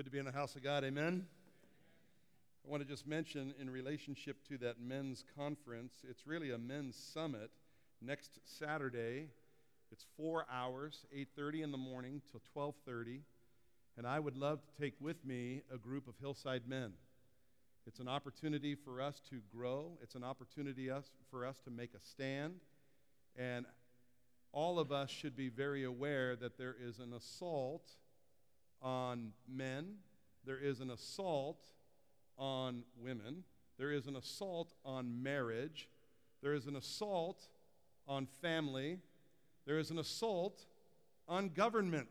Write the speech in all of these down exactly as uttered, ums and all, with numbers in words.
Good to be in the house of God. Amen. I want to just mention in relationship to that men's conference, it's really a men's summit next Saturday. It's four hours, eight thirty in the morning till twelve thirty, and I would love to take with me a group of Hillside men. It's an opportunity for us to grow. It's an opportunity us, for us to make a stand, and all of us should be very aware that there is an assault on men, there is an assault on women, there is an assault on marriage, there is an assault on family, there is an assault on government.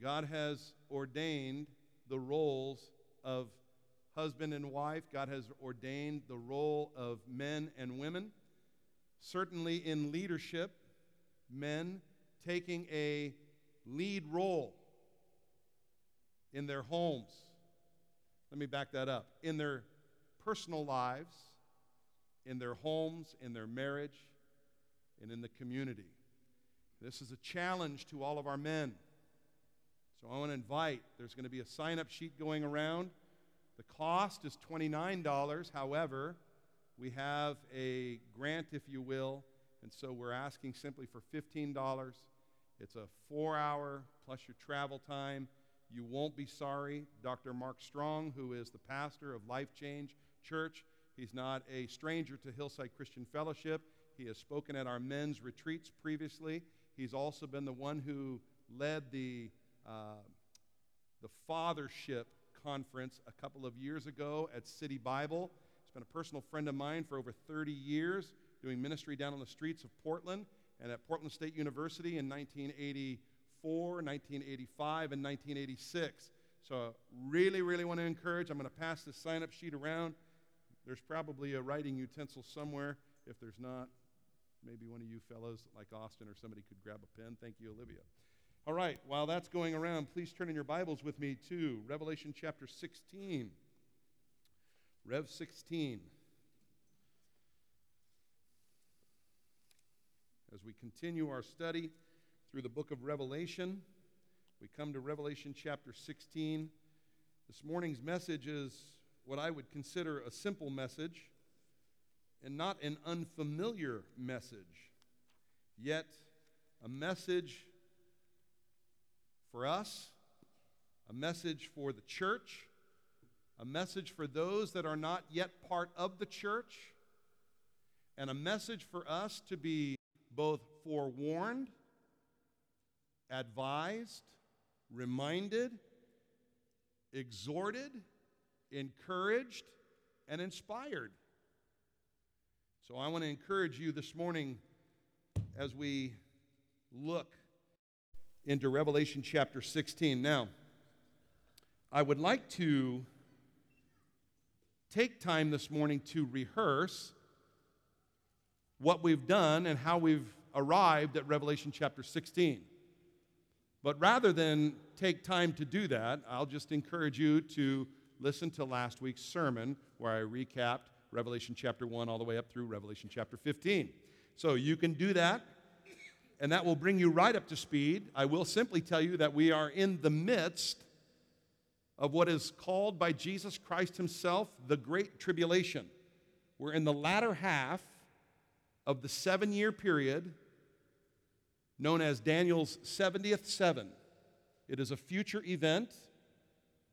God has ordained the roles of husband and wife. God has ordained the role of men and women. Certainly in leadership, men taking a lead role in their homes. Let me back that up. In their personal lives, in their homes, in their marriage, and in the community. This is a challenge to all of our men. So I want to invite, there's going to be a sign-up sheet going around. The cost is twenty-nine dollars. However, we have a grant, if you will, and so we're asking simply for fifteen dollars. It's a four-hour plus your travel time. You won't be sorry. Doctor Mark Strong, who is the pastor of Life Change Church, he's not a stranger to Hillside Christian Fellowship. He has spoken at our men's retreats previously. He's also been the one who led the, uh, the fathership conference a couple of years ago at City Bible. Been a personal friend of mine for over thirty years, doing ministry down on the streets of Portland and at Portland State University in nineteen eighty-four, nineteen eighty-five, and nineteen eighty-six. So I really, really want to encourage. I'm going to pass this sign-up sheet around. There's probably a writing utensil somewhere. If there's not, maybe one of you fellows like Austin or somebody could grab a pen. Thank you, Olivia. All right, while that's going around, please turn in your Bibles with me to Revelation chapter sixteen. Rev sixteen. As we continue our study through the book of Revelation, we come to Revelation chapter sixteen. This morning's message is what I would consider a simple message and not an unfamiliar message, yet a message for us, a message for the church, a message for those that are not yet part of the church, and a message for us to be both forewarned, advised, reminded, exhorted, encouraged, and inspired. So I want to encourage you this morning as we look into Revelation chapter sixteen. Now, I would like to take time this morning to rehearse what we've done and how we've arrived at Revelation chapter sixteen. But rather than take time to do that, I'll just encourage you to listen to last week's sermon where I recapped Revelation chapter one all the way up through Revelation chapter fifteen. So you can do that, and that will bring you right up to speed. I will simply tell you that we are in the midst of what is called by Jesus Christ himself the Great Tribulation. We're in the latter half of the seven-year period known as Daniel's seventieth seven. It is a future event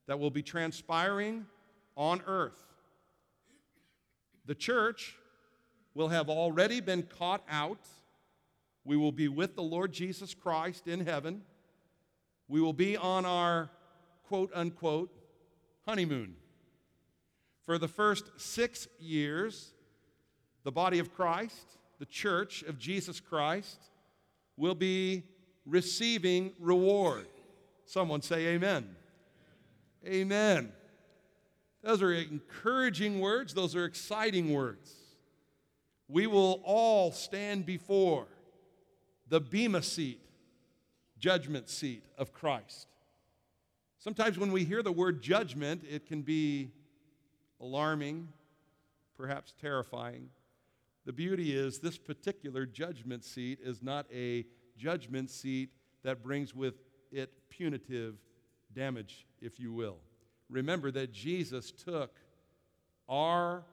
that will be transpiring on earth. The church will have already been caught out. We will be with the Lord Jesus Christ in heaven. We will be on our quote-unquote honeymoon. For the first six years, the body of Christ, the church of Jesus Christ, will be receiving reward. Someone say amen. Amen. Amen. Those are encouraging words. Those are exciting words. We will all stand before the Bema seat, judgment seat of Christ. Sometimes when we hear the word judgment, it can be alarming, perhaps terrifying. The beauty is this particular judgment seat is not a judgment seat that brings with it punitive damage, if you will. Remember that Jesus took our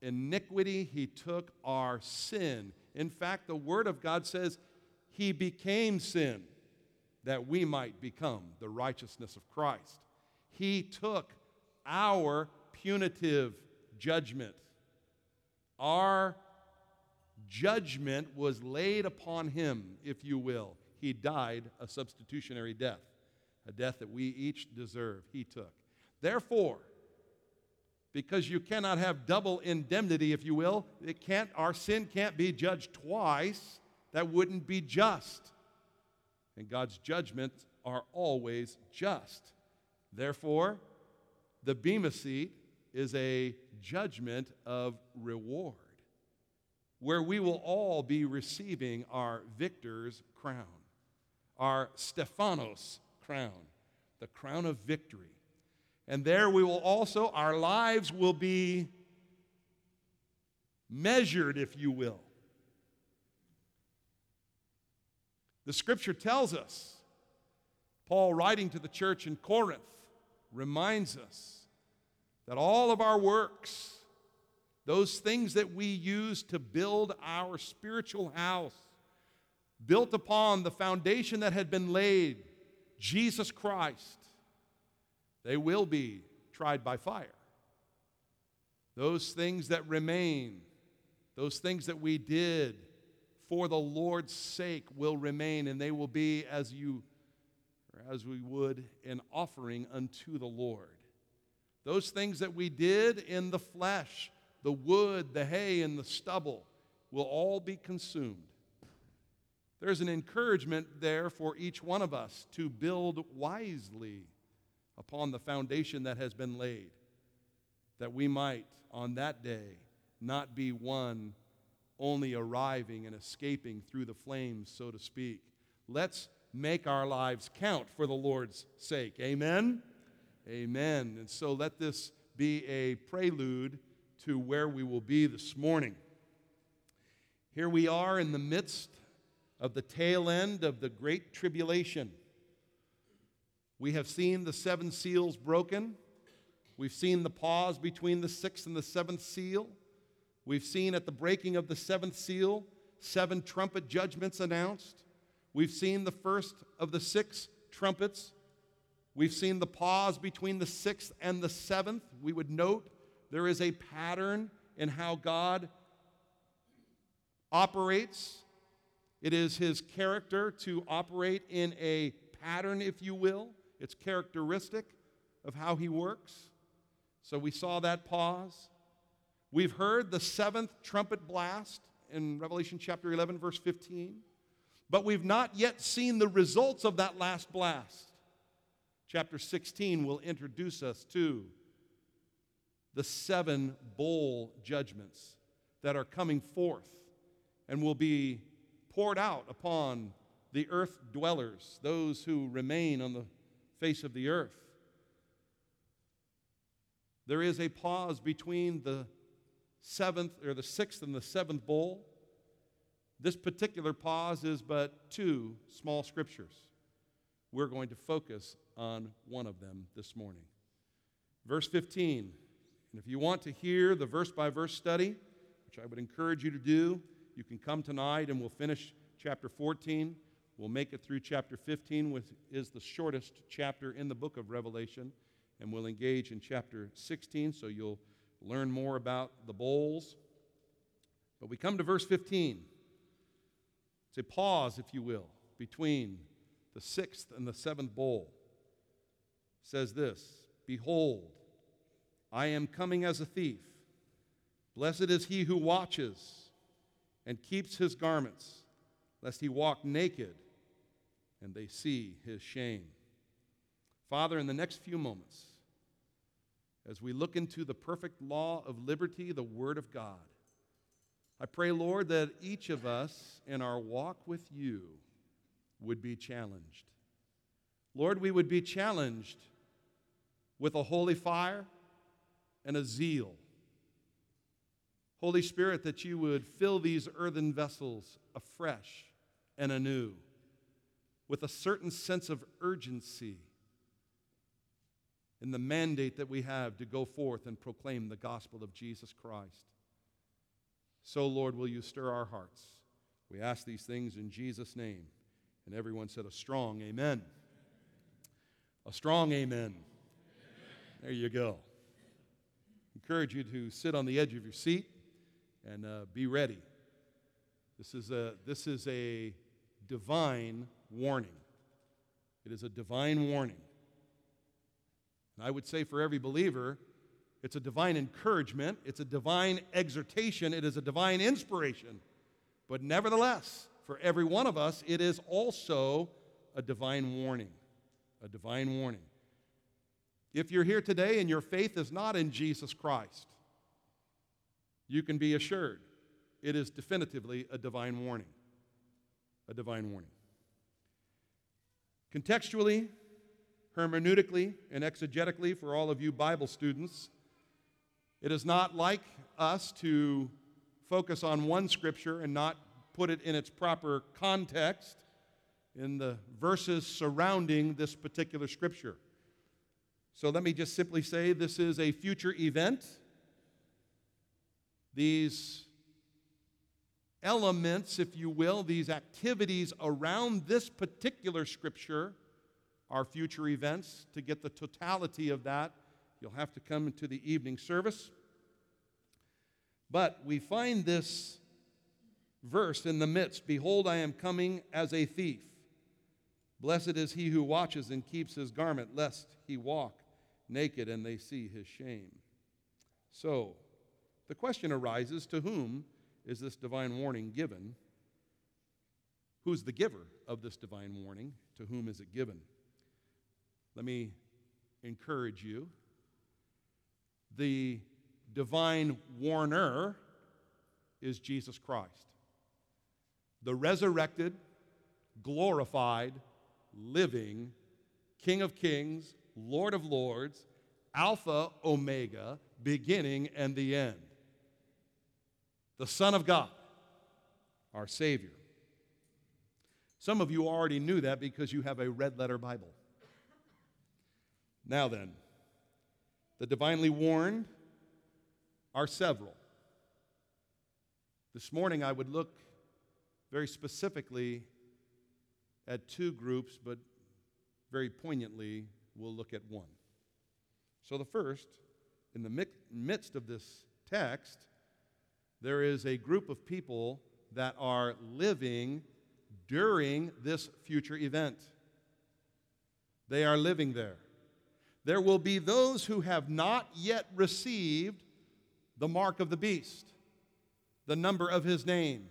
iniquity, he took our sin. In fact, the Word of God says he became sin that we might become the righteousness of Christ. He took our punitive judgment. Our judgment was laid upon him, if you will. He died a substitutionary death, a death that we each deserve. He took. Therefore, because you cannot have double indemnity, if you will, it can't, our sin can't be judged twice. That wouldn't be just. And God's judgments are always just. Therefore, the Bema seat is a judgment of reward, where we will all be receiving our victor's crown, our Stephanos crown, the crown of victory. And there we will also, our lives will be measured, if you will. The Scripture tells us, Paul writing to the church in Corinth reminds us that all of our works, those things that we use to build our spiritual house, built upon the foundation that had been laid, Jesus Christ, they will be tried by fire. Those things that remain, those things that we did for the Lord's sake will remain, and they will be as you, or as we would, an offering unto the Lord. Those things that we did in the flesh, the wood, the hay, and the stubble will all be consumed. There's an encouragement there for each one of us to build wisely upon the foundation that has been laid, that we might, on that day, not be one only arriving and escaping through the flames, so to speak. Let's make our lives count for the Lord's sake. Amen? Amen. And so let this be a prelude to where we will be this morning. Here we are in the midst of the tail end of the Great Tribulation. We have seen the seven seals broken. We've seen the pause between the sixth and the seventh seal. We've seen at the breaking of the seventh seal, seven trumpet judgments announced. We've seen the first of the six trumpets. We've seen the pause between the sixth and the seventh. We would note there is a pattern in how God operates. It is his character to operate in a pattern, if you will. It's characteristic of how he works. So we saw that pause. We've heard the seventh trumpet blast in Revelation chapter eleven, verse fifteen. But we've not yet seen the results of that last blast. Chapter sixteen will introduce us to the seven bowl judgments that are coming forth and will be poured out upon the earth dwellers, those who remain on the face of the earth. There is a pause between the seventh or the sixth and the seventh bowl. This particular pause is but two small scriptures. We're going to focus on one of them this morning. Verse fifteen. And if you want to hear the verse-by-verse study, which I would encourage you to do, you can come tonight and we'll finish chapter fourteen. We'll make it through chapter fifteen, which is the shortest chapter in the book of Revelation, and we'll engage in chapter sixteen, so you'll learn more about the bowls. But we come to verse fifteen. It's a pause, if you will, between the sixth and the seventh bowl. It says this, "Behold, I am coming as a thief. Blessed is he who watches and keeps his garments, lest he walk naked and they see his shame." Father, in the next few moments, as we look into the perfect law of liberty, the Word of God, I pray, Lord, that each of us in our walk with you would be challenged. Lord, we would be challenged with a holy fire and a zeal. Holy Spirit, that you would fill these earthen vessels afresh and anew with a certain sense of urgency in the mandate that we have to go forth and proclaim the gospel of Jesus Christ. So, Lord, will you stir our hearts? We ask these things in Jesus' name. And everyone said a strong amen. A strong amen. Amen. There you go. Encourage you to sit on the edge of your seat and uh, be ready. This is a, this is a divine warning. It is a divine warning. And I would say for every believer, it's a divine encouragement, it's a divine exhortation, it is a divine inspiration. But nevertheless, for every one of us, it is also a divine warning, a divine warning. If you're here today and your faith is not in Jesus Christ, you can be assured it is definitively a divine warning, a divine warning. Contextually, hermeneutically, and exegetically, for all of you Bible students, it is not like us to focus on one scripture and not put it in its proper context in the verses surrounding this particular scripture. So let me just simply say this is a future event. These elements, if you will, these activities around this particular scripture are future events. To get the totality of that, you'll have to come to the evening service. But we find this verse in the midst. Behold, I am coming as a thief. Blessed is he who watches and keeps his garment, lest he walk naked and they see his shame. So, the question arises, to whom is this divine warning given? Who's the giver of this divine warning? To whom is it given? Let me encourage you. The divine warner is Jesus Christ, the resurrected, glorified, living King of Kings, Lord of Lords, Alpha, Omega, beginning and the end. The Son of God, our Savior. Some of you already knew that because you have a red-letter Bible. Now then, the divinely warned are several. This morning I would look very specifically at two groups, but very poignantly we'll look at one. So the first, in the midst of this text, there is a group of people that are living during this future event. They are living there. There will be those who have not yet received the mark of the beast, the number of his name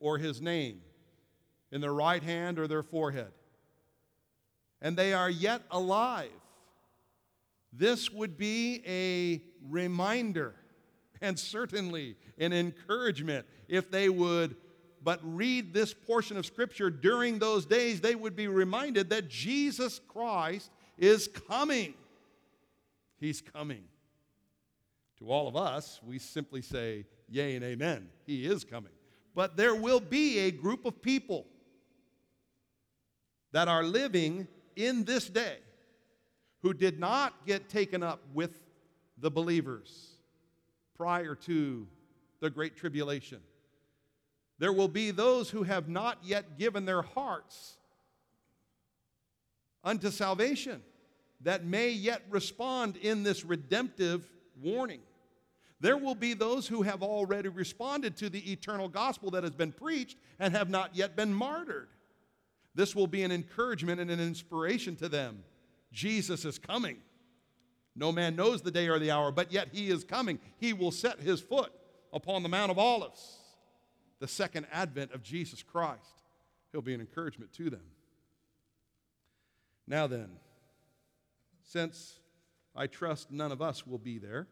or his name in their right hand or their forehead. And they are yet alive. This would be a reminder and certainly an encouragement if they would but read this portion of Scripture during those days. They would be reminded that Jesus Christ is coming. He's coming. To all of us, we simply say, yay and amen, he is coming. But there will be a group of people that are living in this day who did not get taken up with the believers prior to the Great Tribulation. There will be those who have not yet given their hearts unto salvation that may yet respond in this redemptive warning. There will be those who have already responded to the eternal gospel that has been preached and have not yet been martyred. This will be an encouragement and an inspiration to them. Jesus is coming. No man knows the day or the hour, but yet he is coming. He will set his foot upon the Mount of Olives, the second advent of Jesus Christ. He'll be an encouragement to them. Now then, since I trust none of us will be there.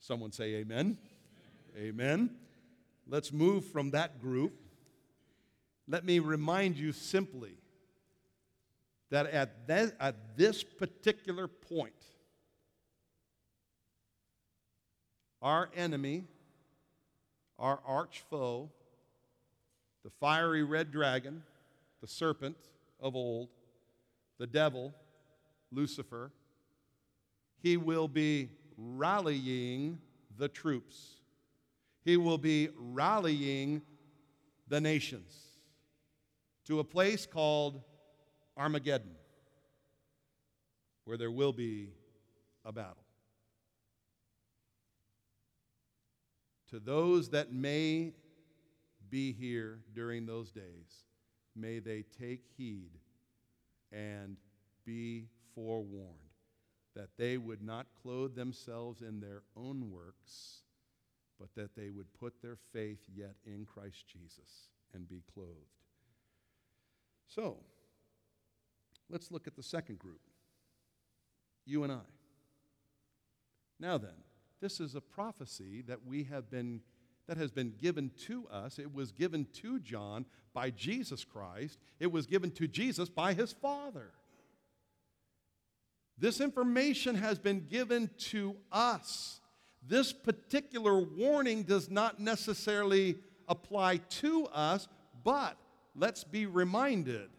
Someone say amen. Amen. Amen. Let's move from that group. Let me remind you simply that at, that at this particular point, our enemy, our arch foe, the fiery red dragon, the serpent of old, the devil, Lucifer, He will be rallying the troops. He will be rallying the nations to a place called Armageddon, where there will be a battle. To those that may be here during those days, may they take heed and be forewarned that they would not clothe themselves in their own works, but that they would put their faith yet in Christ Jesus and be clothed. So, let's look at the second group, you and I. Now then, this is a prophecy that we have been that has been given to us. It was given to John by Jesus Christ. It was given to Jesus by his Father. This information has been given to us. This particular warning does not necessarily apply to us, but let's be reminded,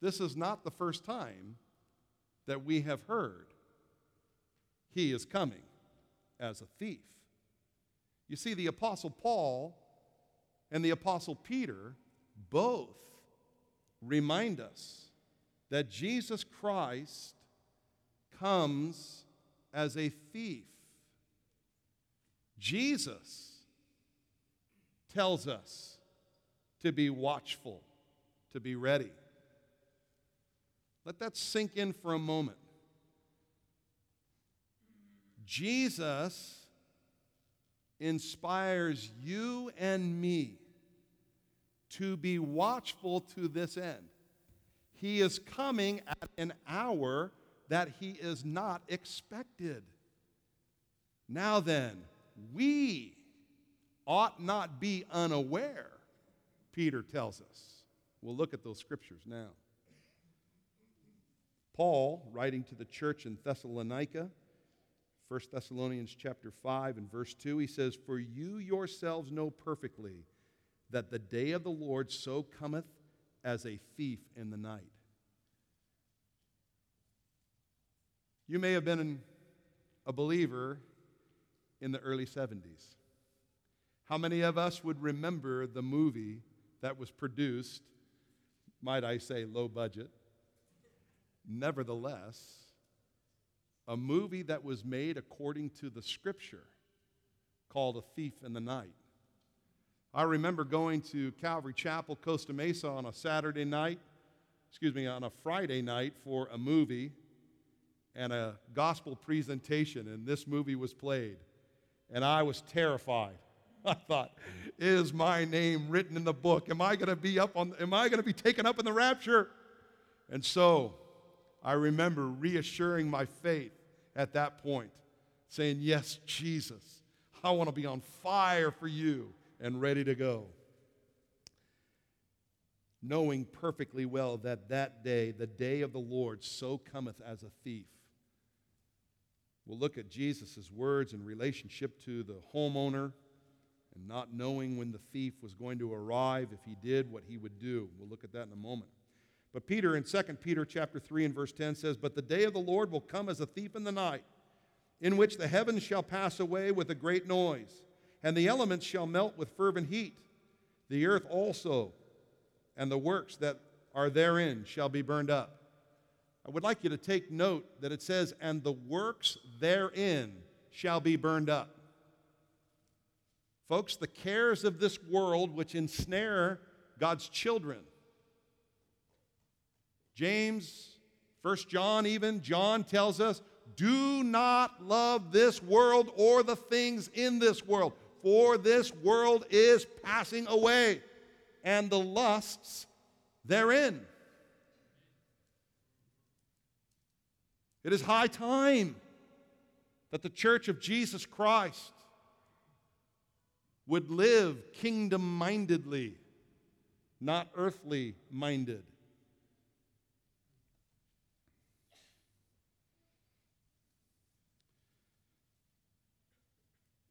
this is not the first time that we have heard he is coming as a thief. You see, the Apostle Paul and the Apostle Peter both remind us that Jesus Christ comes as a thief. Jesus tells us to be watchful, to be ready. Let that sink in for a moment. Jesus inspires you and me to be watchful to this end. He is coming at an hour that he is not expected. Now then, we ought not be unaware, Peter tells us. We'll look at those scriptures now. Paul, writing to the church in Thessalonica, First Thessalonians chapter five and verse two, he says, "For you yourselves know perfectly that the day of the Lord so cometh as a thief in the night." You may have been a believer in the early seventies. How many of us would remember the movie that was produced, might I say low budget, nevertheless, a movie that was made according to the scripture called A Thief in the Night. I remember going to Calvary Chapel Costa Mesa on a Saturday night, excuse me, on a Friday night for a movie and a gospel presentation, and this movie was played, and I was terrified. I thought, is my name written in the book? Am I going to be up on, am I going to be taken up in the rapture? And so I remember reassuring my faith at that point, saying, yes, Jesus, I want to be on fire for you and ready to go. Knowing perfectly well that that day, the day of the Lord, so cometh as a thief. We'll look at Jesus' words in relationship to the homeowner and not knowing when the thief was going to arrive, if he did, what he would do. We'll look at that in a moment. But Peter in Second Peter chapter three and verse ten says, "But the day of the Lord will come as a thief in the night, in which the heavens shall pass away with a great noise, and the elements shall melt with fervent heat. The earth also and the works that are therein shall be burned up." I would like you to take note that it says, "And the works therein shall be burned up." Folks, the cares of this world which ensnare God's children, James, First John even, John tells us, do not love this world or the things in this world, for this world is passing away, and the lusts therein. It is high time that the church of Jesus Christ would live kingdom-mindedly, not earthly-minded.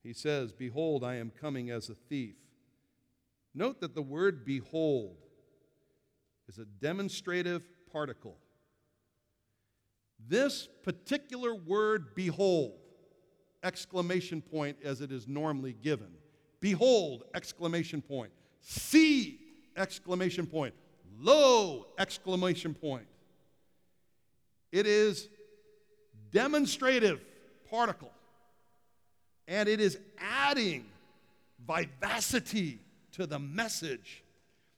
He says, "Behold, I am coming as a thief." Note that the word "behold" is a demonstrative particle. this particular word, behold, exclamation point, as it is normally given. Behold, exclamation point. See, exclamation point. Lo, exclamation point. It is demonstrative particle, and it is adding vivacity to the message.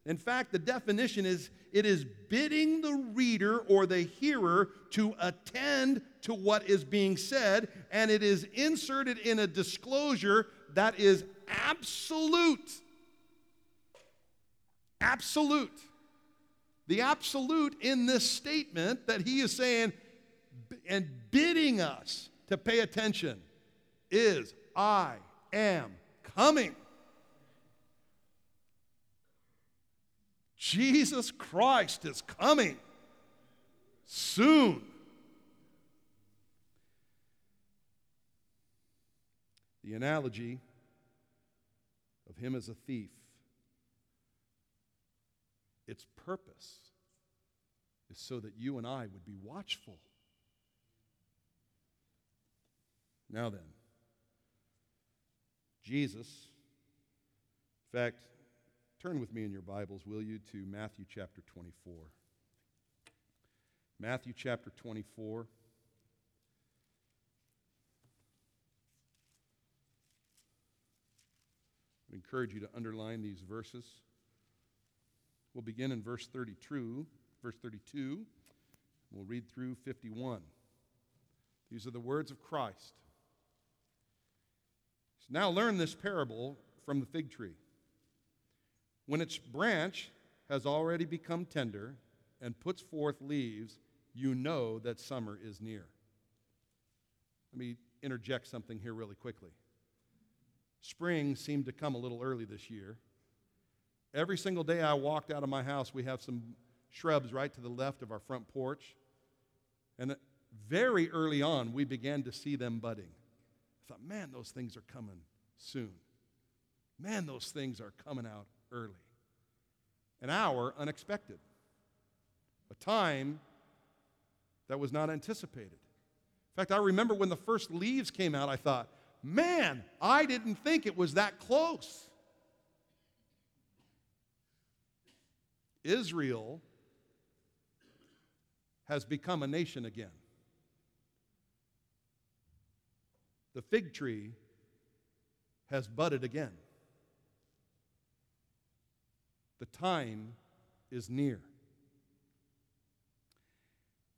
In fact, the definition is, it is bidding the reader or the hearer to attend to what is being said, and it is inserted in a disclosure that is absolute. Absolute. The absolute in this statement that he is saying and bidding us to pay attention is, I am coming. Jesus Christ is coming soon. The analogy of him as a thief, its purpose is so that you and I would be watchful. Now then, Jesus, in fact, turn with me in your Bibles, will you, to Matthew chapter twenty-four. Matthew chapter twenty-four. I encourage you to underline these verses. We'll begin in verse thirty-two, verse thirty-two. We'll read through fifty-one. These are the words of Christ. So now learn this parable from the fig tree. When its branch has already become tender and puts forth leaves, you know that summer is near. Let me interject something here really quickly. Spring seemed to come a little early this year. Every single day I walked out of my house, we have some shrubs right to the left of our front porch. And very early on, we began to see them budding. I thought, man, those things are coming soon. Man, those things are coming out early. An hour unexpected. A time that was not anticipated. In fact, I remember when the first leaves came out, I thought, man, I didn't think it was that close. Israel has become a nation again. The fig tree has budded again. The time is near.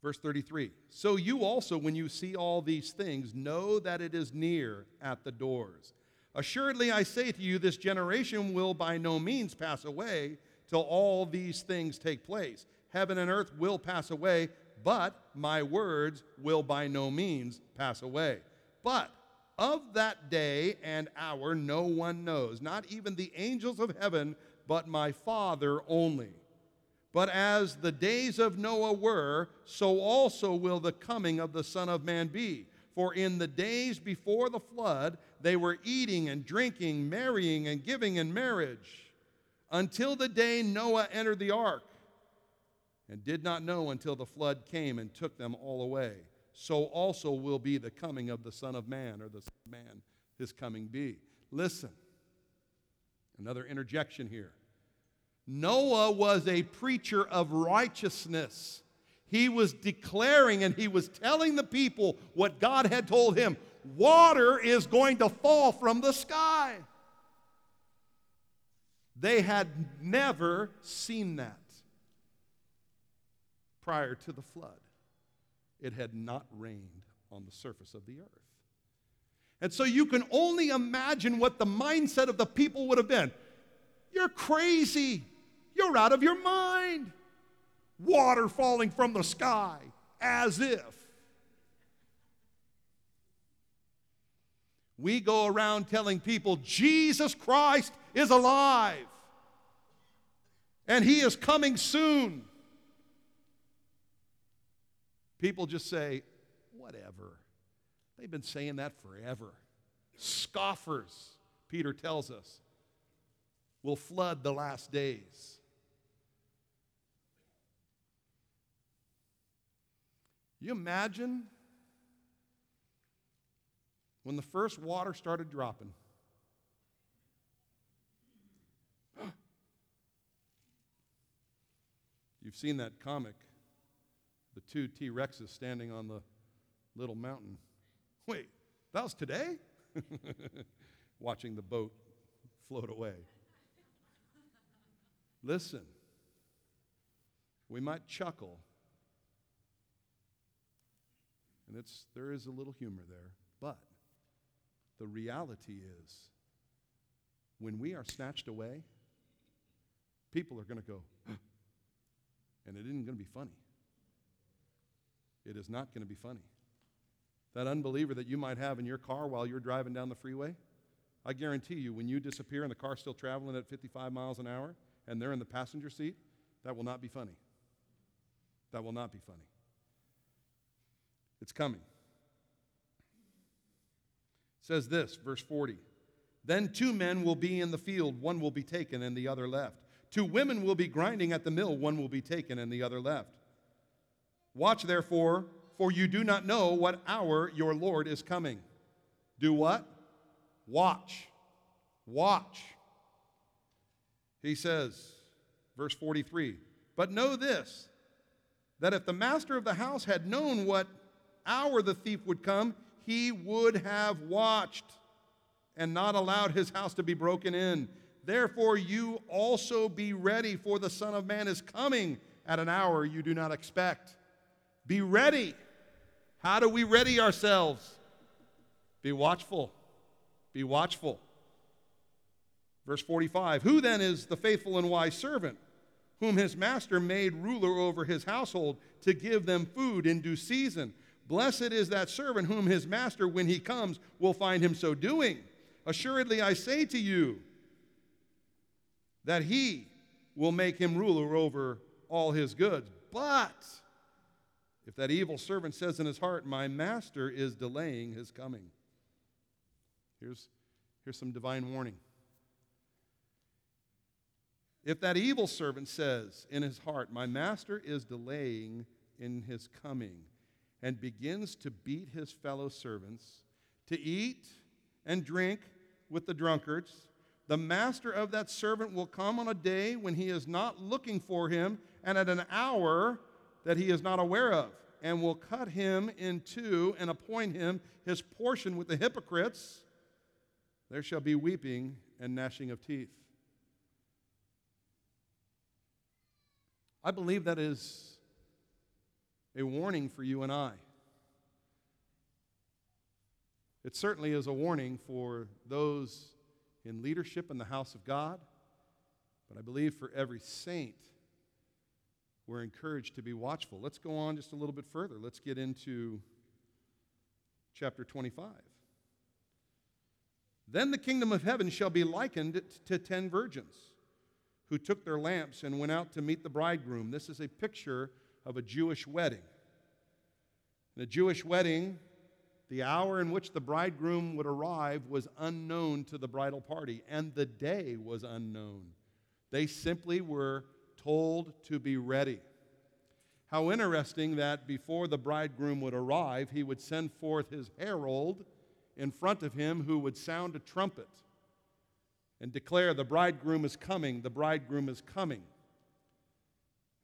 Verse thirty-three, so you also, when you see all these things, know that it is near at the doors. Assuredly, I say to you, this generation will by no means pass away till all these things take place. Heaven and earth will pass away, but my words will by no means pass away. But of that day and hour no one knows, not even the angels of heaven, but my Father only. But as the days of Noah were, so also will the coming of the Son of Man be. For in the days before the flood, they were eating and drinking, marrying and giving in marriage, until the day Noah entered the ark, and did not know until the flood came and took them all away. So also will be the coming of the Son of Man, or the Son of Man, his coming be. Listen, another interjection here. Noah was a preacher of righteousness. He was declaring and he was telling the people what God had told him. Water is going to fall from the sky. They had never seen that prior to the flood. It had not rained on the surface of the earth. And so you can only imagine what the mindset of the people would have been. You're crazy. You're out of your mind. Water falling from the sky, as if. We go around telling people Jesus Christ is alive, and he is coming soon. People just say, whatever. They've been saying that forever. Scoffers, Peter tells us, will flood the last days. You imagine when the first water started dropping? You've seen that comic, the two T-Rexes standing on the little mountain. Wait, that was today? Watching the boat float away. Listen, we might chuckle, and it's there is a little humor there, but the reality is when we are snatched away, people are going to go, and it isn't going to be funny. It is not going to be funny. That unbeliever that you might have in your car while you're driving down the freeway, I guarantee you when you disappear and the car's still traveling at fifty-five miles an hour and they're in the passenger seat, that will not be funny. That will not be funny. It's coming. It says this, verse forty, "Then two men will be in the field, one will be taken and the other left. Two women will be grinding at the mill, one will be taken and the other left. Watch therefore, for you do not know what hour your Lord is coming." Do what? Watch. Watch. He says, verse forty-three, "But know this, that if the master of the house had known what hour the thief would come, he would have watched and not allowed his house to be broken in. Therefore you also be ready, for the Son of Man is coming at an hour you do not expect." Be ready. How do we ready ourselves? Be watchful. Be watchful. Verse forty-five, "Who then is the faithful and wise servant, whom his master made ruler over his household to give them food in due season? Blessed is that servant whom his master, when he comes, will find him so doing. Assuredly, I say to you, that he will make him ruler over all his goods. But if that evil servant says in his heart, 'My master is delaying his coming.'" Here's, here's some divine warning. If that evil servant says in his heart, "My master is delaying in his coming," and begins to beat his fellow servants, to eat and drink with the drunkards, the master of that servant will come on a day when he is not looking for him, and at an hour that he is not aware of, and will cut him in two and appoint him his portion with the hypocrites. There shall be weeping and gnashing of teeth. I believe that is a warning for you and I. It certainly is a warning for those in leadership in the house of God, but I believe for every saint, we're encouraged to be watchful. Let's go on just a little bit further. Let's get into chapter twenty-five. "Then the kingdom of heaven shall be likened to ten virgins who took their lamps and went out to meet the bridegroom." This is a picture of a Jewish wedding. In a Jewish wedding, the hour in which the bridegroom would arrive was unknown to the bridal party, and the day was unknown. They simply were told to be ready. How interesting that before the bridegroom would arrive, he would send forth his herald in front of him who would sound a trumpet and declare, "The bridegroom is coming, the bridegroom is coming."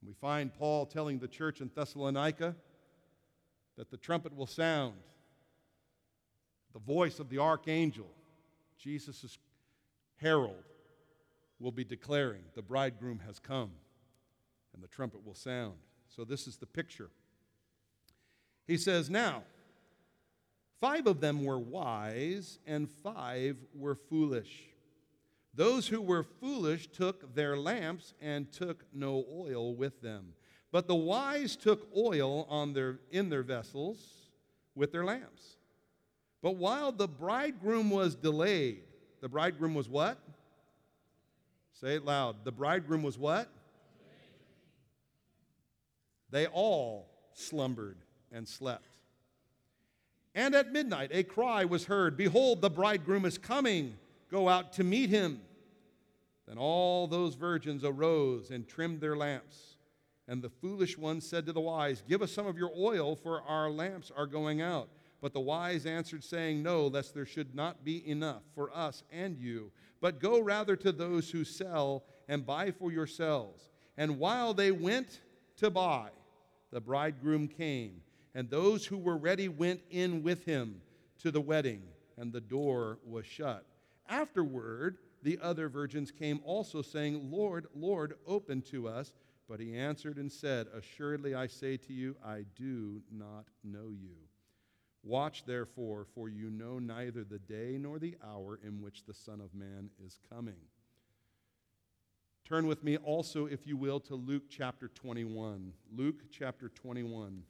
We find Paul telling the church in Thessalonica that the trumpet will sound, the voice of the archangel, Jesus' herald, will be declaring, "The bridegroom has come," and the trumpet will sound. So this is the picture. He says, "Now, five of them were wise, and five were foolish. Those who were foolish took their lamps and took no oil with them. But the wise took oil on their, in their vessels with their lamps. But while the bridegroom was delayed," the bridegroom was what? Say it loud. The bridegroom was what? "They all slumbered and slept. And at midnight a cry was heard, 'Behold, the bridegroom is coming. Go out to meet him.' Then all those virgins arose and trimmed their lamps. And the foolish one said to the wise, give us some of your oil, for our lamps are going out. But the wise answered, saying, no, lest there should not be enough for us and you. But go rather to those who sell and buy for yourselves. And while they went to buy, the bridegroom came, and those who were ready went in with him to the wedding, and the door was shut. Afterward, the other virgins came also, saying, Lord, Lord, open to us. But he answered and said, assuredly I say to you, I do not know you. Watch therefore, for you know neither the day nor the hour in which the Son of Man is coming. Turn with me also, if you will, to Luke chapter twenty-one. Luke chapter twenty-one.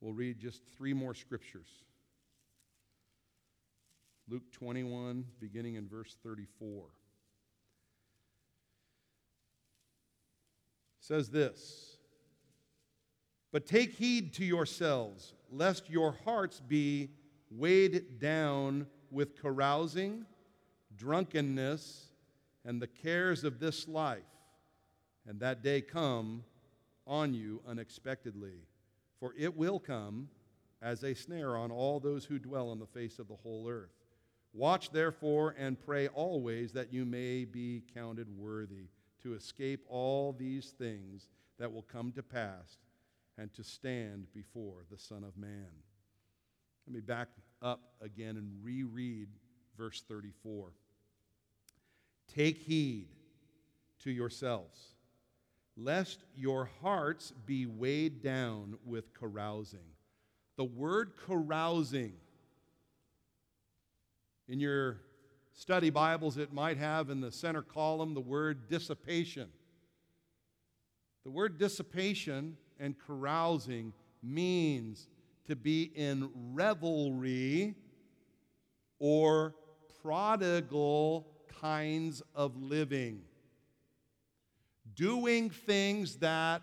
We'll read just three more scriptures. Luke twenty-one, beginning in verse thirty-four. Says this, but take heed to yourselves, lest your hearts be weighed down with carousing, drunkenness, and the cares of this life, and that day come on you unexpectedly. For it will come as a snare on all those who dwell on the face of the whole earth. Watch therefore and pray always that you may be counted worthy to escape all these things that will come to pass, and to stand before the Son of Man. Let me back up again and reread verse thirty-four. Take heed to yourselves, lest your hearts be weighed down with carousing. The word carousing, in your study Bibles, it might have in the center column the word dissipation. The word dissipation and carousing means to be in revelry or prodigal kinds of living. Doing things that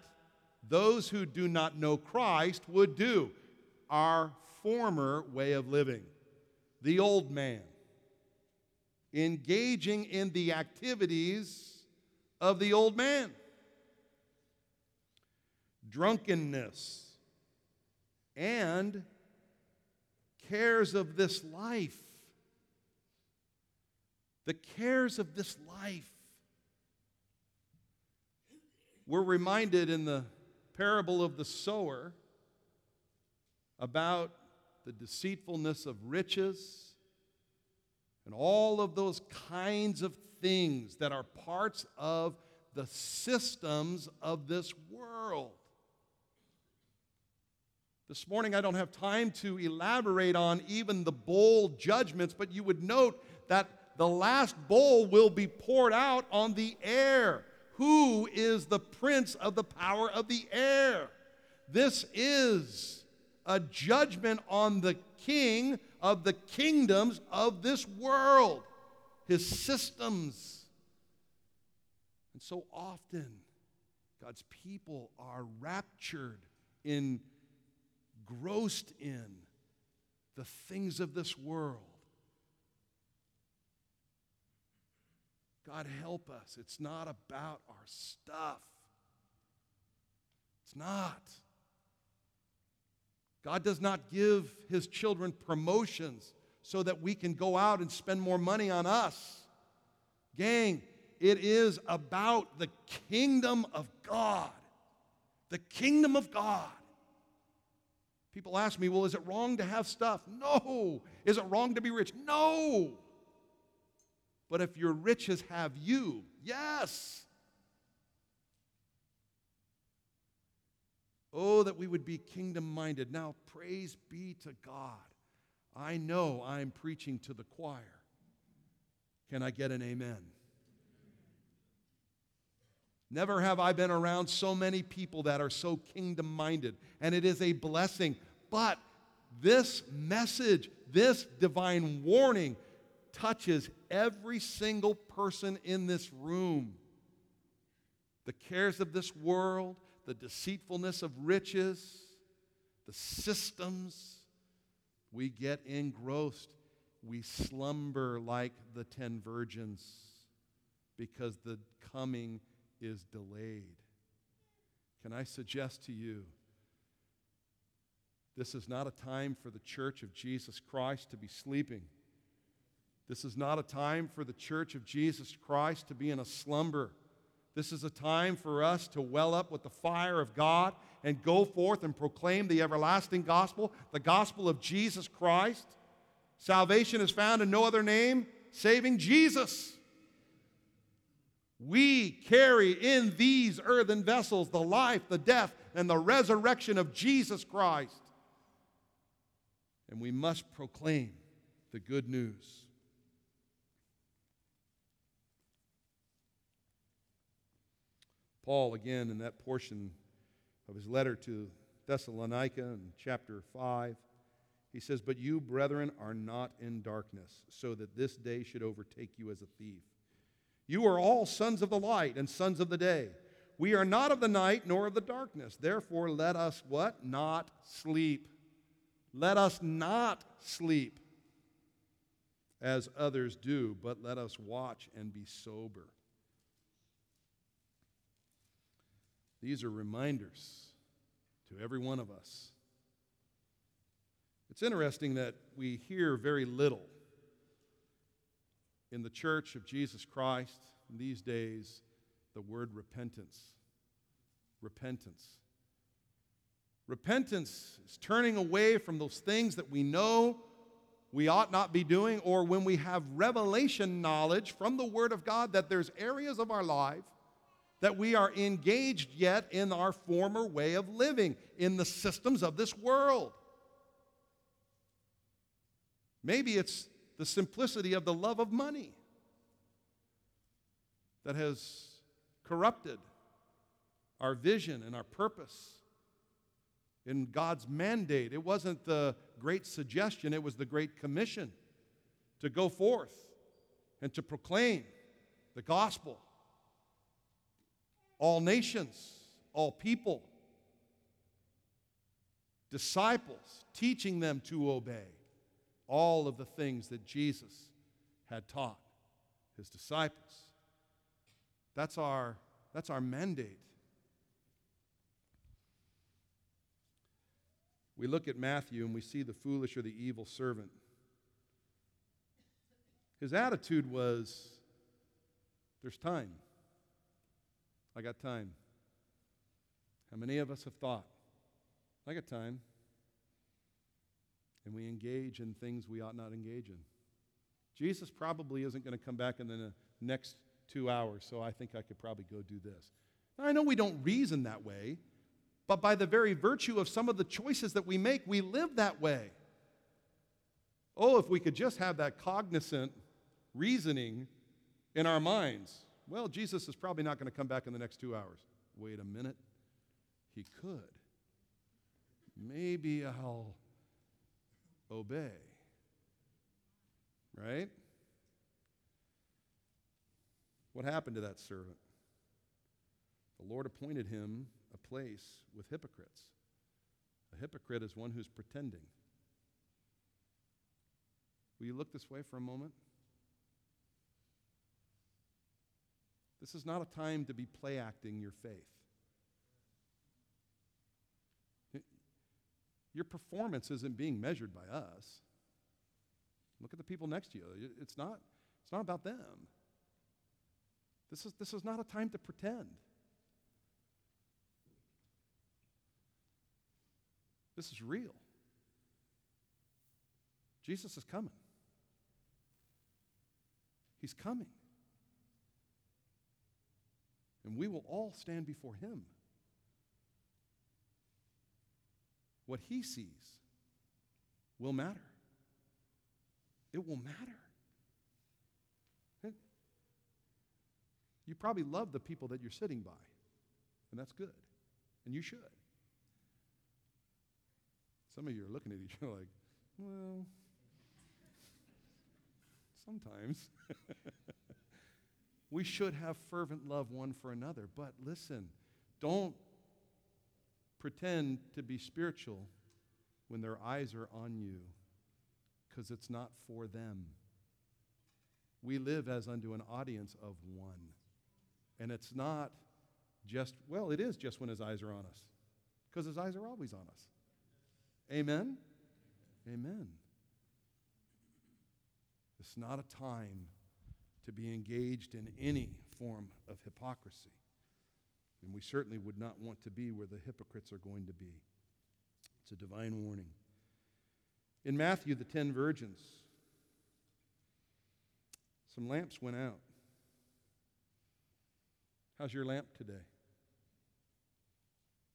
those who do not know Christ would do. Our former way of living. The old man. Engaging in the activities of the old man. Drunkenness and cares of this life. The cares of this life. We're reminded in the parable of the sower about the deceitfulness of riches and all of those kinds of things that are parts of the systems of this world. This morning, I don't have time to elaborate on even the bowl judgments, but you would note that the last bowl will be poured out on the air. Who is the prince of the power of the air? This is a judgment on the king of the kingdoms of this world, his systems. And so often, God's people are raptured in engrossed in the things of this world. God help us. It's not about our stuff. It's not. God does not give his children promotions so that we can go out and spend more money on us. Gang, it is about the kingdom of God. The kingdom of God. People ask me, well, is it wrong to have stuff? No. Is it wrong to be rich? No. But if your riches have you, yes. Oh, that we would be kingdom-minded. Now, praise be to God. I know I'm preaching to the choir. Can I get an amen? Never have I been around so many people that are so kingdom-minded, and it is a blessing. But this message, this divine warning, touches every single person in this room. The cares of this world, the deceitfulness of riches, the systems, we get engrossed. We slumber like the ten virgins because the coming is delayed. Can I suggest to you, this is not a time for the Church of Jesus Christ to be sleeping. This is not a time for the Church of Jesus Christ to be in a slumber. This is a time for us to well up with the fire of God and go forth and proclaim the everlasting gospel, the gospel of Jesus Christ. Salvation is found in no other name, saving Jesus. We carry in these earthen vessels the life, the death, and the resurrection of Jesus Christ. And we must proclaim the good news. Paul, again, in that portion of his letter to Thessalonica in chapter five, he says, "But you, brethren, are not in darkness, so that this day should overtake you as a thief. You are all sons of the light and sons of the day. We are not of the night nor of the darkness. Therefore, let us what? Not sleep. Let us not sleep as others do, but let us watch and be sober." These are reminders to every one of us. It's interesting that we hear very little in the Church of Jesus Christ in these days the word repentance. Repentance. Repentance is turning away from those things that we know we ought not be doing, or when we have revelation knowledge from the Word of God that there's areas of our life that we are engaged yet in our former way of living, in the systems of this world. Maybe it's the simplicity of the love of money that has corrupted our vision and our purpose in God's mandate. It wasn't the great suggestion, it was the great commission to go forth and to proclaim the gospel. All nations, all people, disciples, teaching them to obey all of the things that Jesus had taught his disciples. That's our, that's our mandate. We look at Matthew and we see the foolish or the evil servant. His attitude was, there's time. I got time. How many of us have thought, I got time? And we engage in things we ought not engage in. Jesus probably isn't going to come back in the next two hours, so I think I could probably go do this. Now, I know we don't reason that way, but by the very virtue of some of the choices that we make, we live that way. Oh, if we could just have that cognizant reasoning in our minds. Well, Jesus is probably not going to come back in the next two hours. Wait a minute. He could. Maybe I'll obey. Right? What happened to that servant? The Lord appointed him a place with hypocrites. A hypocrite is one who's pretending. Will you look this way for a moment? This is not a time to be play-acting your faith. Your performance isn't being measured by us. Look at the people next to you. It's not, it's not about them. This is, this is not a time to pretend. This is real. Jesus is coming. He's coming. And we will all stand before him. What he sees will matter. It will matter. You probably love the people that you're sitting by, and that's good, and you should. Some of you are looking at each other like, well, sometimes. We should have fervent love one for another. But listen, don't pretend to be spiritual when their eyes are on you, because it's not for them. We live as unto an audience of one. And it's not just, well, it is just when his eyes are on us, because his eyes are always on us. Amen? Amen. It's not a time to be engaged in any form of hypocrisy. And we certainly would not want to be where the hypocrites are going to be. It's a divine warning. In Matthew, the ten virgins, some lamps went out. How's your lamp today?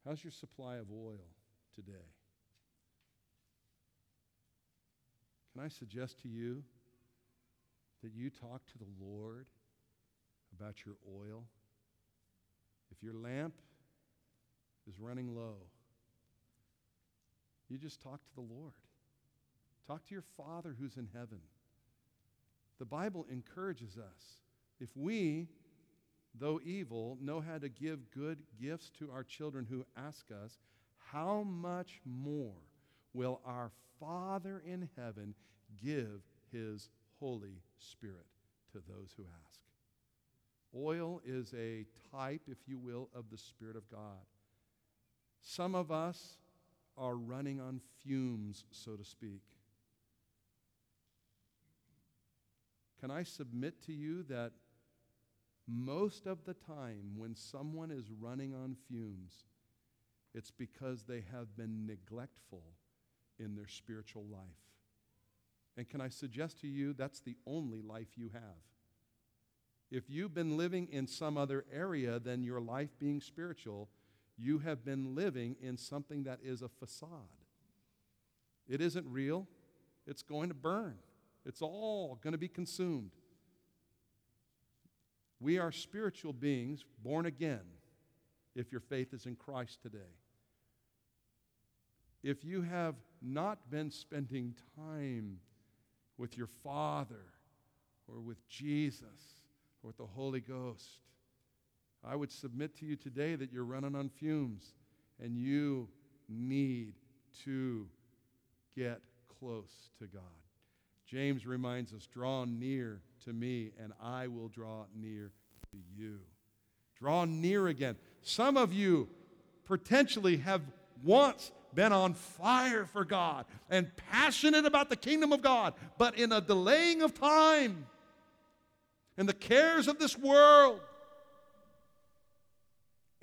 How's your supply of oil today? Can I suggest to you that you talk to the Lord about your oil? If your lamp is running low, you just talk to the Lord. Talk to your Father who's in heaven. The Bible encourages us. If we, though evil, know how to give good gifts to our children who ask us, how much more will our Father in heaven give his Holy Spirit to those who ask? Oil is a type, if you will, of the Spirit of God. Some of us are running on fumes, so to speak. Can I submit to you that most of the time when someone is running on fumes, it's because they have been neglectful in their spiritual life. And can I suggest to you that's the only life you have. If you've been living in some other area than your life being spiritual, you have been living in something that is a facade. It isn't real. It's going to burn. It's all going to be consumed. We are spiritual beings born again if your faith is in Christ today. If you have not been spending time with your Father or with Jesus, with the Holy Ghost, I would submit to you today that you're running on fumes and you need to get close to God. James reminds us, draw near to me and I will draw near to you. Draw near again. Some of you potentially have once been on fire for God and passionate about the kingdom of God, but in a delaying of time, and the cares of this world,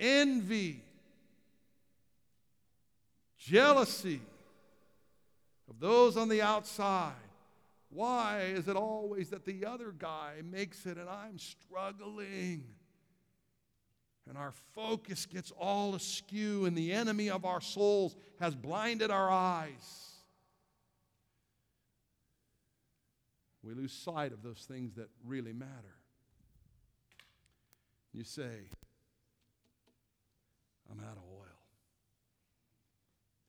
envy, jealousy of those on the outside. Why is it always that the other guy makes it and I'm struggling? And our focus gets all askew, and the enemy of our souls has blinded our eyes. We lose sight of those things that really matter. You say, I'm out of oil.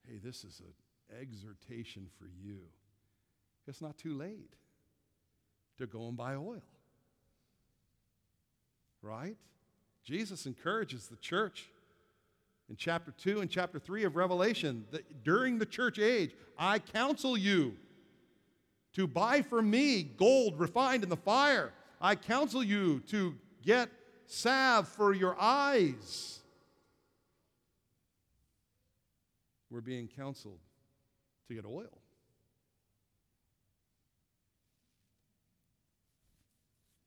Hey, this is an exhortation for you. It's not too late to go and buy oil. Right? Jesus encourages the church in chapter two and chapter three of Revelation that during the church age, I counsel you to buy from me gold refined in the fire. I counsel you to get salve for your eyes. We're being counseled to get oil.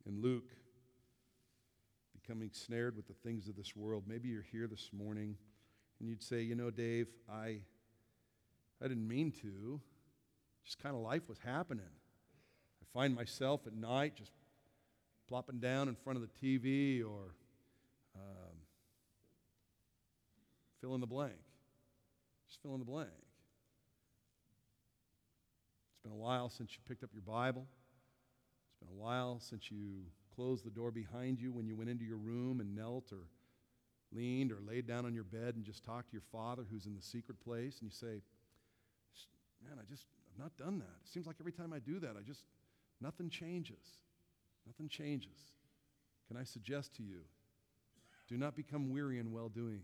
And Luke, becoming snared with the things of this world. Maybe you're here this morning and you'd say, you know, Dave, I, I didn't mean to. Just kind of life was happening. I find myself at night just plopping down in front of the T V or um, fill in the blank. Just fill in the blank. It's been a while since you picked up your Bible. It's been a while since you closed the door behind you when you went into your room and knelt or leaned or laid down on your bed and just talked to your Father who's in the secret place, and you say, man, I just... not done that. It seems like every time I do that, I just, nothing changes. Nothing changes. Can I suggest to you, do not become weary in well-doing,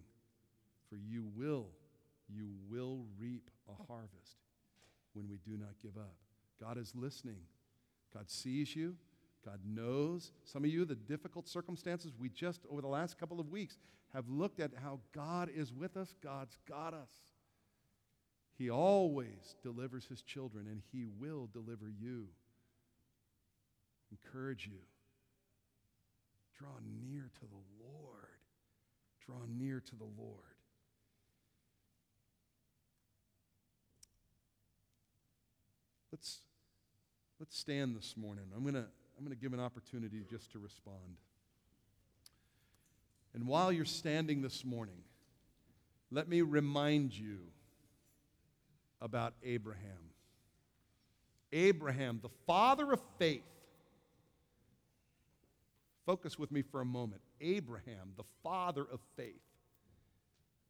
for you will, you will reap a harvest when we do not give up. God is listening. God sees you. God knows. Some of you, the difficult circumstances, we just, over the last couple of weeks, have looked at how God is with us. God's got us. He always delivers his children, and he will deliver you. Encourage you. Draw near to the Lord. Draw near to the Lord. Let's, let's stand this morning. I'm going to I'm going to give an opportunity just to respond. And while you're standing this morning, let me remind you about Abraham. Abraham, the father of faith. Focus with me for a moment. Abraham, the father of faith.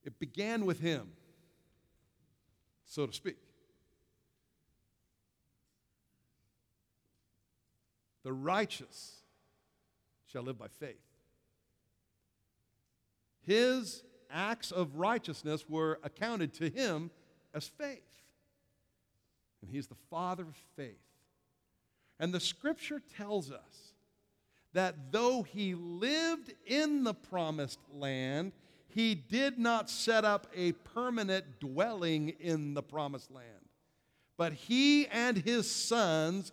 It began with him, so to speak. The righteous shall live by faith. His acts of righteousness were accounted to him as faith. And he's the father of faith. And the scripture tells us that though he lived in the promised land, he did not set up a permanent dwelling in the promised land. But he and his sons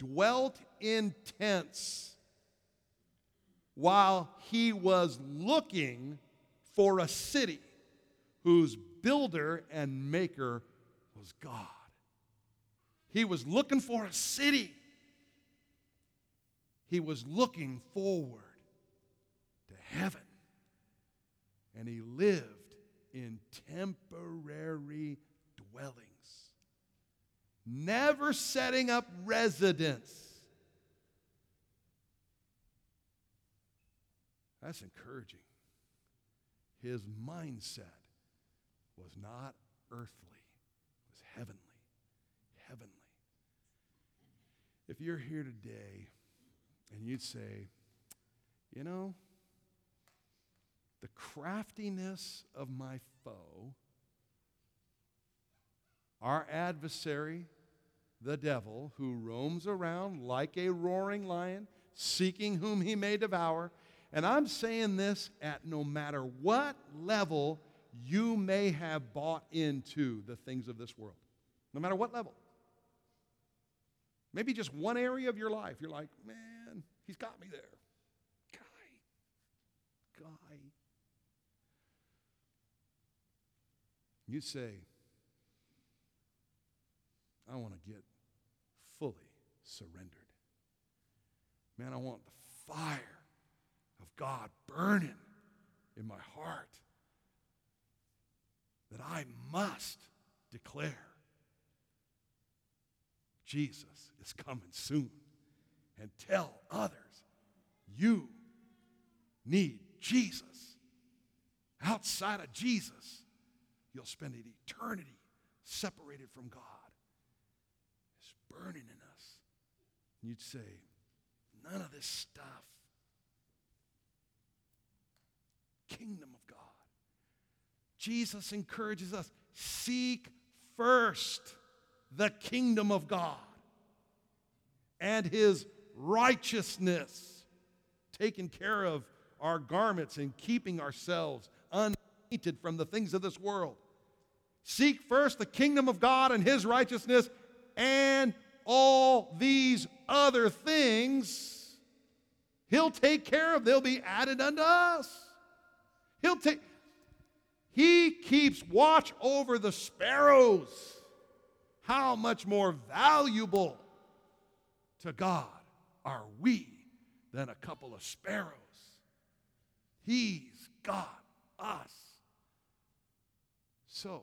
dwelt in tents while he was looking for a city whose builder and maker was God. He was looking for a city. He was looking forward to heaven. And he lived in temporary dwellings, never setting up residence. That's encouraging. His mindset was not earthly, it was heavenly, heavenly. If you're here today and you'd say, you know, the craftiness of my foe, our adversary, the devil, who roams around like a roaring lion, seeking whom he may devour. And I'm saying this at no matter what level you may have bought into the things of this world. No matter what level. Maybe just one area of your life. You're like, man, he's got me there. Guy. Guy. You say, I want to get fully surrendered. Man, I want the fire of God burning in my heart that I must declare Jesus is coming soon and tell others you need Jesus. Outside of Jesus, you'll spend an eternity separated from God. It's burning in us. And you'd say, none of this stuff. Kingdom of God. Jesus encourages us, seek first the kingdom of God and his righteousness, taking care of our garments and keeping ourselves untainted from the things of this world. Seek first the kingdom of God and his righteousness, and all these other things he'll take care of. They'll be added unto us. He'll take, he keeps watch over the sparrows. How much more valuable to God are we than a couple of sparrows? He's got us. So,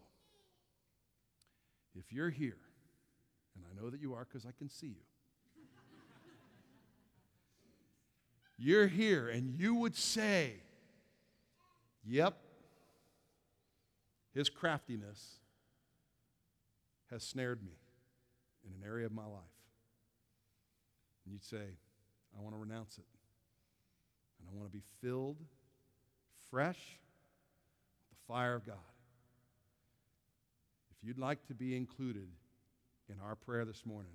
if you're here, and I know that you are because I can see you, you're here and you would say, yep, his craftiness has snared me in an area of my life. And you'd say, I want to renounce it. And I want to be filled fresh with the fire of God. If you'd like to be included in our prayer this morning,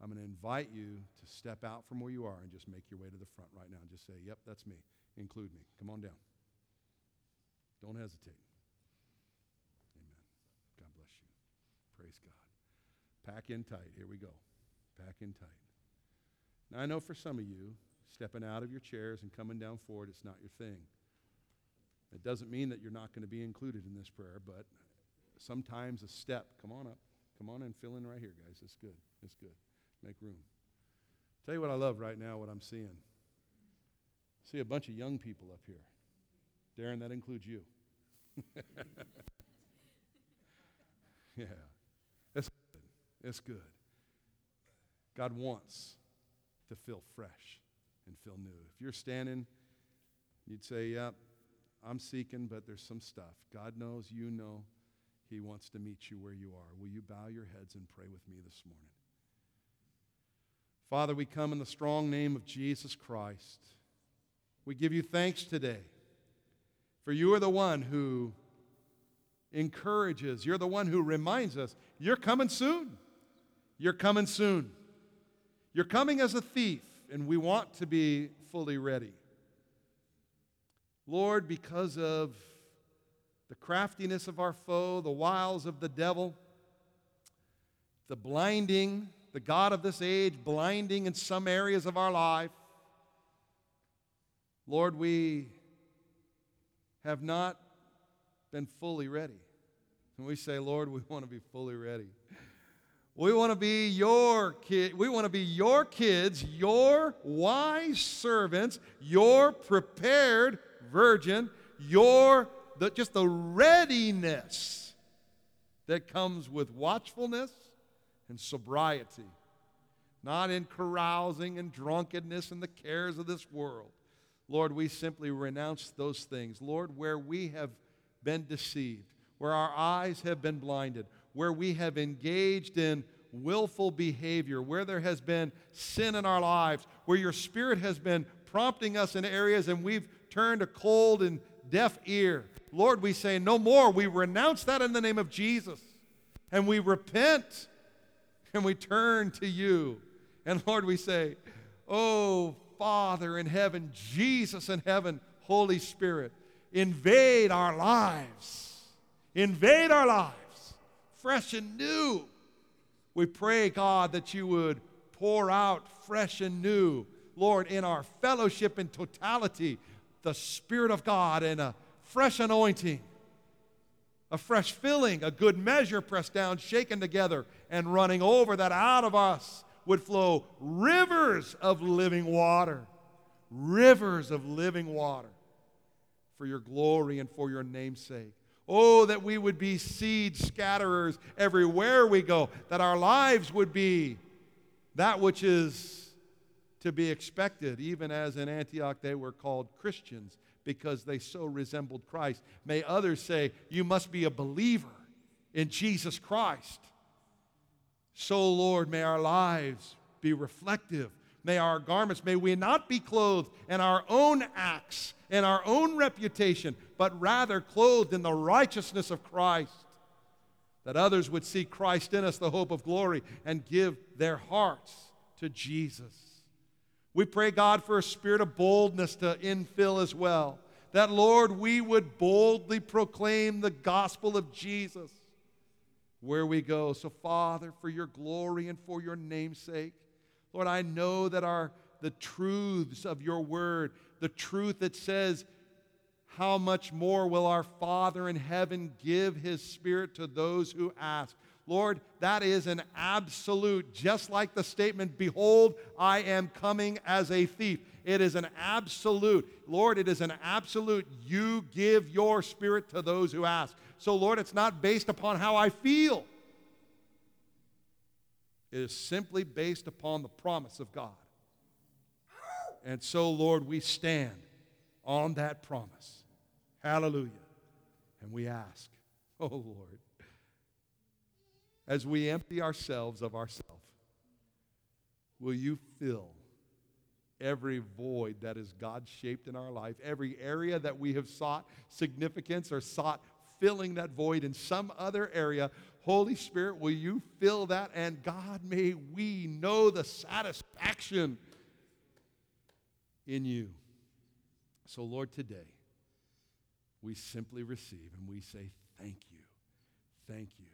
I'm going to invite you to step out from where you are and just make your way to the front right now and just say, yep, that's me. Include me. Come on down. Don't hesitate. Amen. God bless you. Praise God. Pack in tight. Here we go. Pack in tight. Now, I know for some of you, stepping out of your chairs and coming down forward, it's not your thing. It doesn't mean that you're not going to be included in this prayer, but sometimes a step, come on up. Come on and fill in right here, guys. It's good. It's good. Make room. Tell you what I love right now, what I'm seeing. I see a bunch of young people up here. Darren, that includes you. Yeah. It's good. It's good. God wants to feel fresh and feel new. If you're standing, you'd say, yep, yeah, I'm seeking, but there's some stuff. God knows, you know, He wants to meet you where you are. Will you bow your heads and pray with me this morning? Father, we come in the strong name of Jesus Christ. We give you thanks today, for you are the one who encourages. You're the one who reminds us, you're coming soon. You're coming soon. You're coming as a thief, and we want to be fully ready. Lord, because of the craftiness of our foe, the wiles of the devil, the blinding, the God of this age blinding in some areas of our life. Lord, we have not been fully ready. And we say, Lord, we want to be fully ready. We want to be your kid. We want to be your kids, your wise servants, your prepared virgin, your the, just the readiness that comes with watchfulness and sobriety, not in carousing and drunkenness and the cares of this world. Lord, we simply renounce those things. Lord, where we have been deceived, where our eyes have been blinded, where we have engaged in willful behavior, where there has been sin in our lives, where your Spirit has been prompting us in areas and we've turned a cold and deaf ear. Lord, we say no more. We renounce that in the name of Jesus. And we repent. And we turn to you. And Lord, we say, oh, Father in heaven, Jesus in heaven, Holy Spirit, invade our lives. Invade our lives, fresh and new. We pray, God, that you would pour out fresh and new, Lord, in our fellowship in totality, the Spirit of God in a fresh anointing, a fresh filling, a good measure pressed down, shaken together, and running over, that out of us would flow rivers of living water, rivers of living water for your glory and for your name's sake. Oh, that we would be seed scatterers everywhere we go, that our lives would be that which is to be expected, even as in Antioch they were called Christians because they so resembled Christ. May others say, you must be a believer in Jesus Christ. So, Lord, may our lives be reflective. May our garments, may we not be clothed in our own acts, in our own reputation, but rather clothed in the righteousness of Christ, that others would see Christ in us, the hope of glory, and give their hearts to Jesus. We pray, God, for a spirit of boldness to infill as well, that, Lord, we would boldly proclaim the gospel of Jesus where we go. So, Father, for your glory and for your name's sake, Lord, I know that our the truths of your word, the truth that says, how much more will our Father in heaven give His Spirit to those who ask? Lord, that is an absolute, just like the statement, behold, I am coming as a thief. It is an absolute. Lord, it is an absolute. You give your Spirit to those who ask. So, Lord, it's not based upon how I feel. It is simply based upon the promise of God. And so, Lord, we stand on that promise. Hallelujah. And we ask, oh, Lord, as we empty ourselves of ourselves, will you fill every void that is God-shaped in our life, every area that we have sought significance or sought filling that void in some other area. Holy Spirit, will you fill that? And God, may we know the satisfaction in you. So, Lord, today we simply receive and we say thank you. Thank you.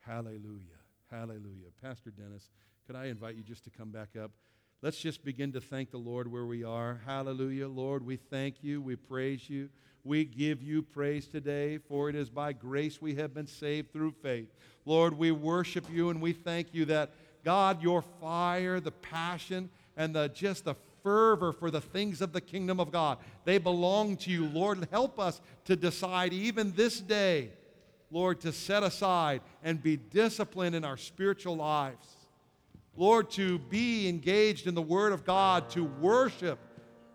Hallelujah. Hallelujah. Pastor Dennis, could I invite you just to come back up? Let's just begin to thank the Lord where we are. Hallelujah. Lord, we thank you. We praise you. We give you praise today, for it is by grace we have been saved through faith. Lord, we worship you and we thank you that, God, your fire, the passion, and the just the fervor for the things of the kingdom of God, they belong to you. Lord, help us to decide even this day, Lord, to set aside and be disciplined in our spiritual lives. Lord, to be engaged in the Word of God, to worship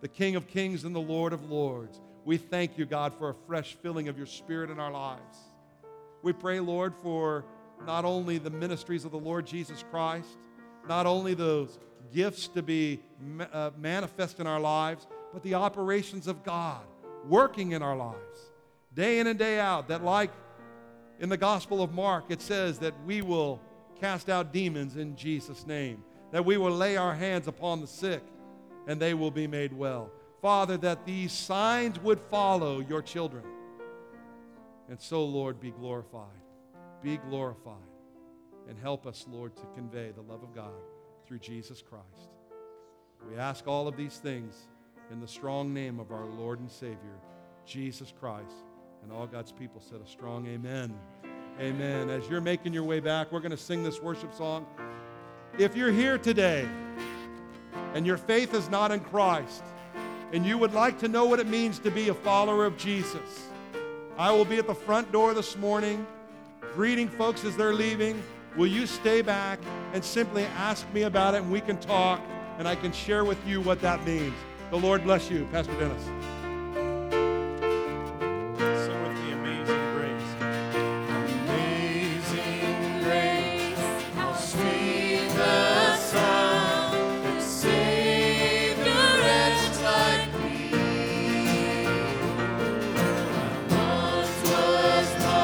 the King of Kings and the Lord of Lords. We thank you, God, for a fresh filling of your Spirit in our lives. We pray, Lord, for not only the ministries of the Lord Jesus Christ, not only those gifts to be uh, manifest in our lives, but the operations of God working in our lives, day in and day out, that like in the Gospel of Mark, it says that we will cast out demons in Jesus' name, that we will lay our hands upon the sick, and they will be made well. Father, that these signs would follow your children. And so, Lord, be glorified. Be glorified. And help us, Lord, to convey the love of God through Jesus Christ. We ask all of these things in the strong name of our Lord and Savior, Jesus Christ. And all God's people said a strong amen. Amen. As you're making your way back, we're going to sing this worship song. If you're here today and your faith is not in Christ and you would like to know what it means to be a follower of Jesus, I will be at the front door this morning greeting folks as they're leaving. Will you stay back and simply ask me about it, and we can talk and I can share with you what that means. The Lord bless you. Pastor Dennis.